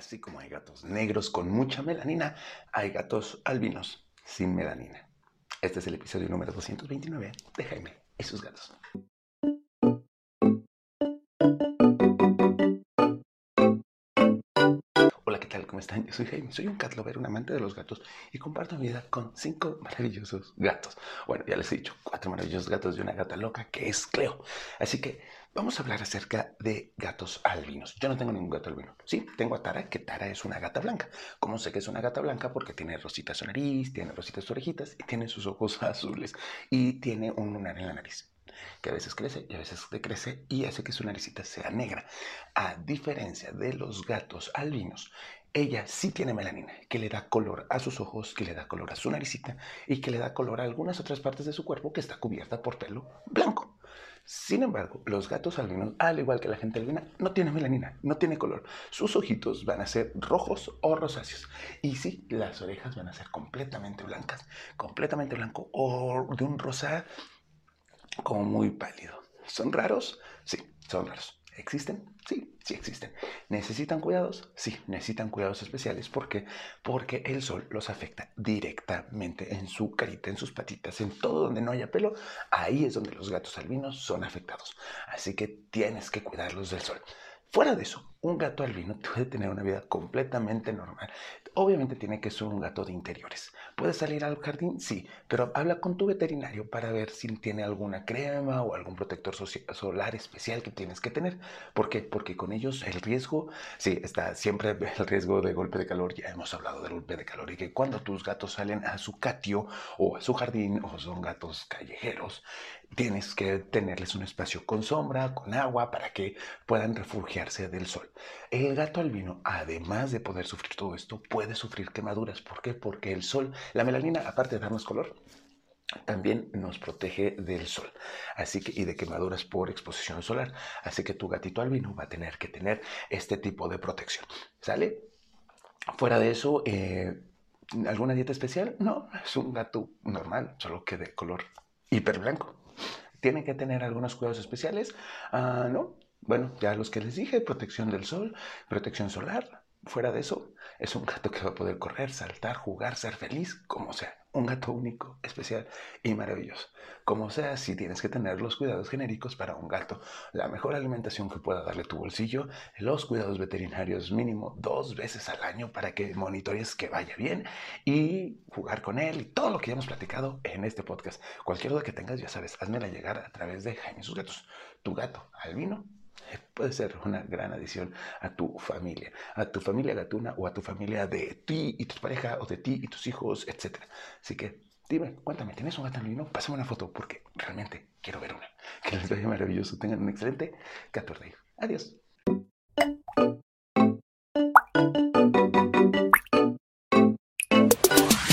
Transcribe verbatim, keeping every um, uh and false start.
Así como hay gatos negros con mucha melanina, hay gatos albinos sin melanina. Este es el episodio número doscientos veintinueve de Jaime y sus gatos. Hola, ¿qué tal? ¿Cómo están? Yo soy Jaime, soy un cat lover, un amante de los gatos y comparto mi vida con cinco maravillosos gatos. Bueno, ya les he dicho, cuatro maravillosos gatos y una gata loca que es Cleo. Así que vamos a hablar acerca de gatos albinos. Yo no tengo ningún gato albino. Sí, tengo a Tara, que Tara es una gata blanca. ¿Cómo sé que es una gata blanca? Porque tiene rosita su nariz, tiene rositas sus orejitas y tiene sus ojos azules. Y tiene un lunar en la nariz, que a veces crece y a veces decrece y hace que su naricita sea negra. A diferencia de los gatos albinos, ella sí tiene melanina, que le da color a sus ojos, que le da color a su naricita y que le da color a algunas otras partes de su cuerpo que está cubierta por pelo blanco. Sin embargo, los gatos albinos, al igual que la gente albina, no tienen melanina, no tiene color. Sus ojitos van a ser rojos o rosáceos. Y sí, las orejas van a ser completamente blancas, completamente blanco o de un rosa como muy pálido. ¿Son raros? Sí, son raros. ¿Existen? Sí, sí existen. ¿Necesitan cuidados? Sí, necesitan cuidados especiales. ¿Por qué? Porque el sol los afecta directamente en su carita, en sus patitas, en todo donde no haya pelo. Ahí es donde los gatos albinos son afectados. Así que tienes que cuidarlos del sol. Fuera de eso, un gato albino puede tener una vida completamente normal. Obviamente tiene que ser un gato de interiores. ¿Puede salir al jardín? Sí, pero habla con tu veterinario para ver si tiene alguna crema o algún protector solar especial que tienes que tener. ¿Por qué? Porque con ellos el riesgo, sí, está siempre el riesgo de golpe de calor. Ya hemos hablado del golpe de calor y que cuando tus gatos salen a su patio o a su jardín o son gatos callejeros, tienes que tenerles un espacio con sombra, con agua, para que puedan refugiarse del sol. El gato albino, además de poder sufrir todo esto, puede sufrir quemaduras. ¿Por qué? Porque el sol, la melanina, aparte de darnos color, también nos protege del sol, así que y de quemaduras por exposición solar. Así que tu gatito albino va a tener que tener este tipo de protección. ¿Sale? Fuera de eso, eh, ¿alguna dieta especial? No, es un gato normal, solo que de color hiperblanco. ¿Tienen que tener algunos cuidados especiales? Uh, no. Bueno, ya los que les dije, protección del sol, protección solar. Fuera de eso, es un gato que va a poder correr, saltar, jugar, ser feliz, como sea. Un gato único, especial y maravilloso. Como sea, sí tienes que tener los cuidados genéricos para un gato. La mejor alimentación que pueda darle tu bolsillo, los cuidados veterinarios mínimo dos veces al año para que monitores que vaya bien y jugar con él y todo lo que ya hemos platicado en este podcast. Cualquier duda que tengas, ya sabes, házmela llegar a través de Jaime y sus gatos. Tu gato albino puede ser una gran adición a tu familia, a tu familia gatuna o a tu familia de ti y tu pareja o de ti y tus hijos, etcétera. Así que dime, cuéntame, ¿tienes un gato albino? Pásame una foto porque realmente quiero ver una. Que les vaya maravilloso. Tengan un excelente catorce. Adiós.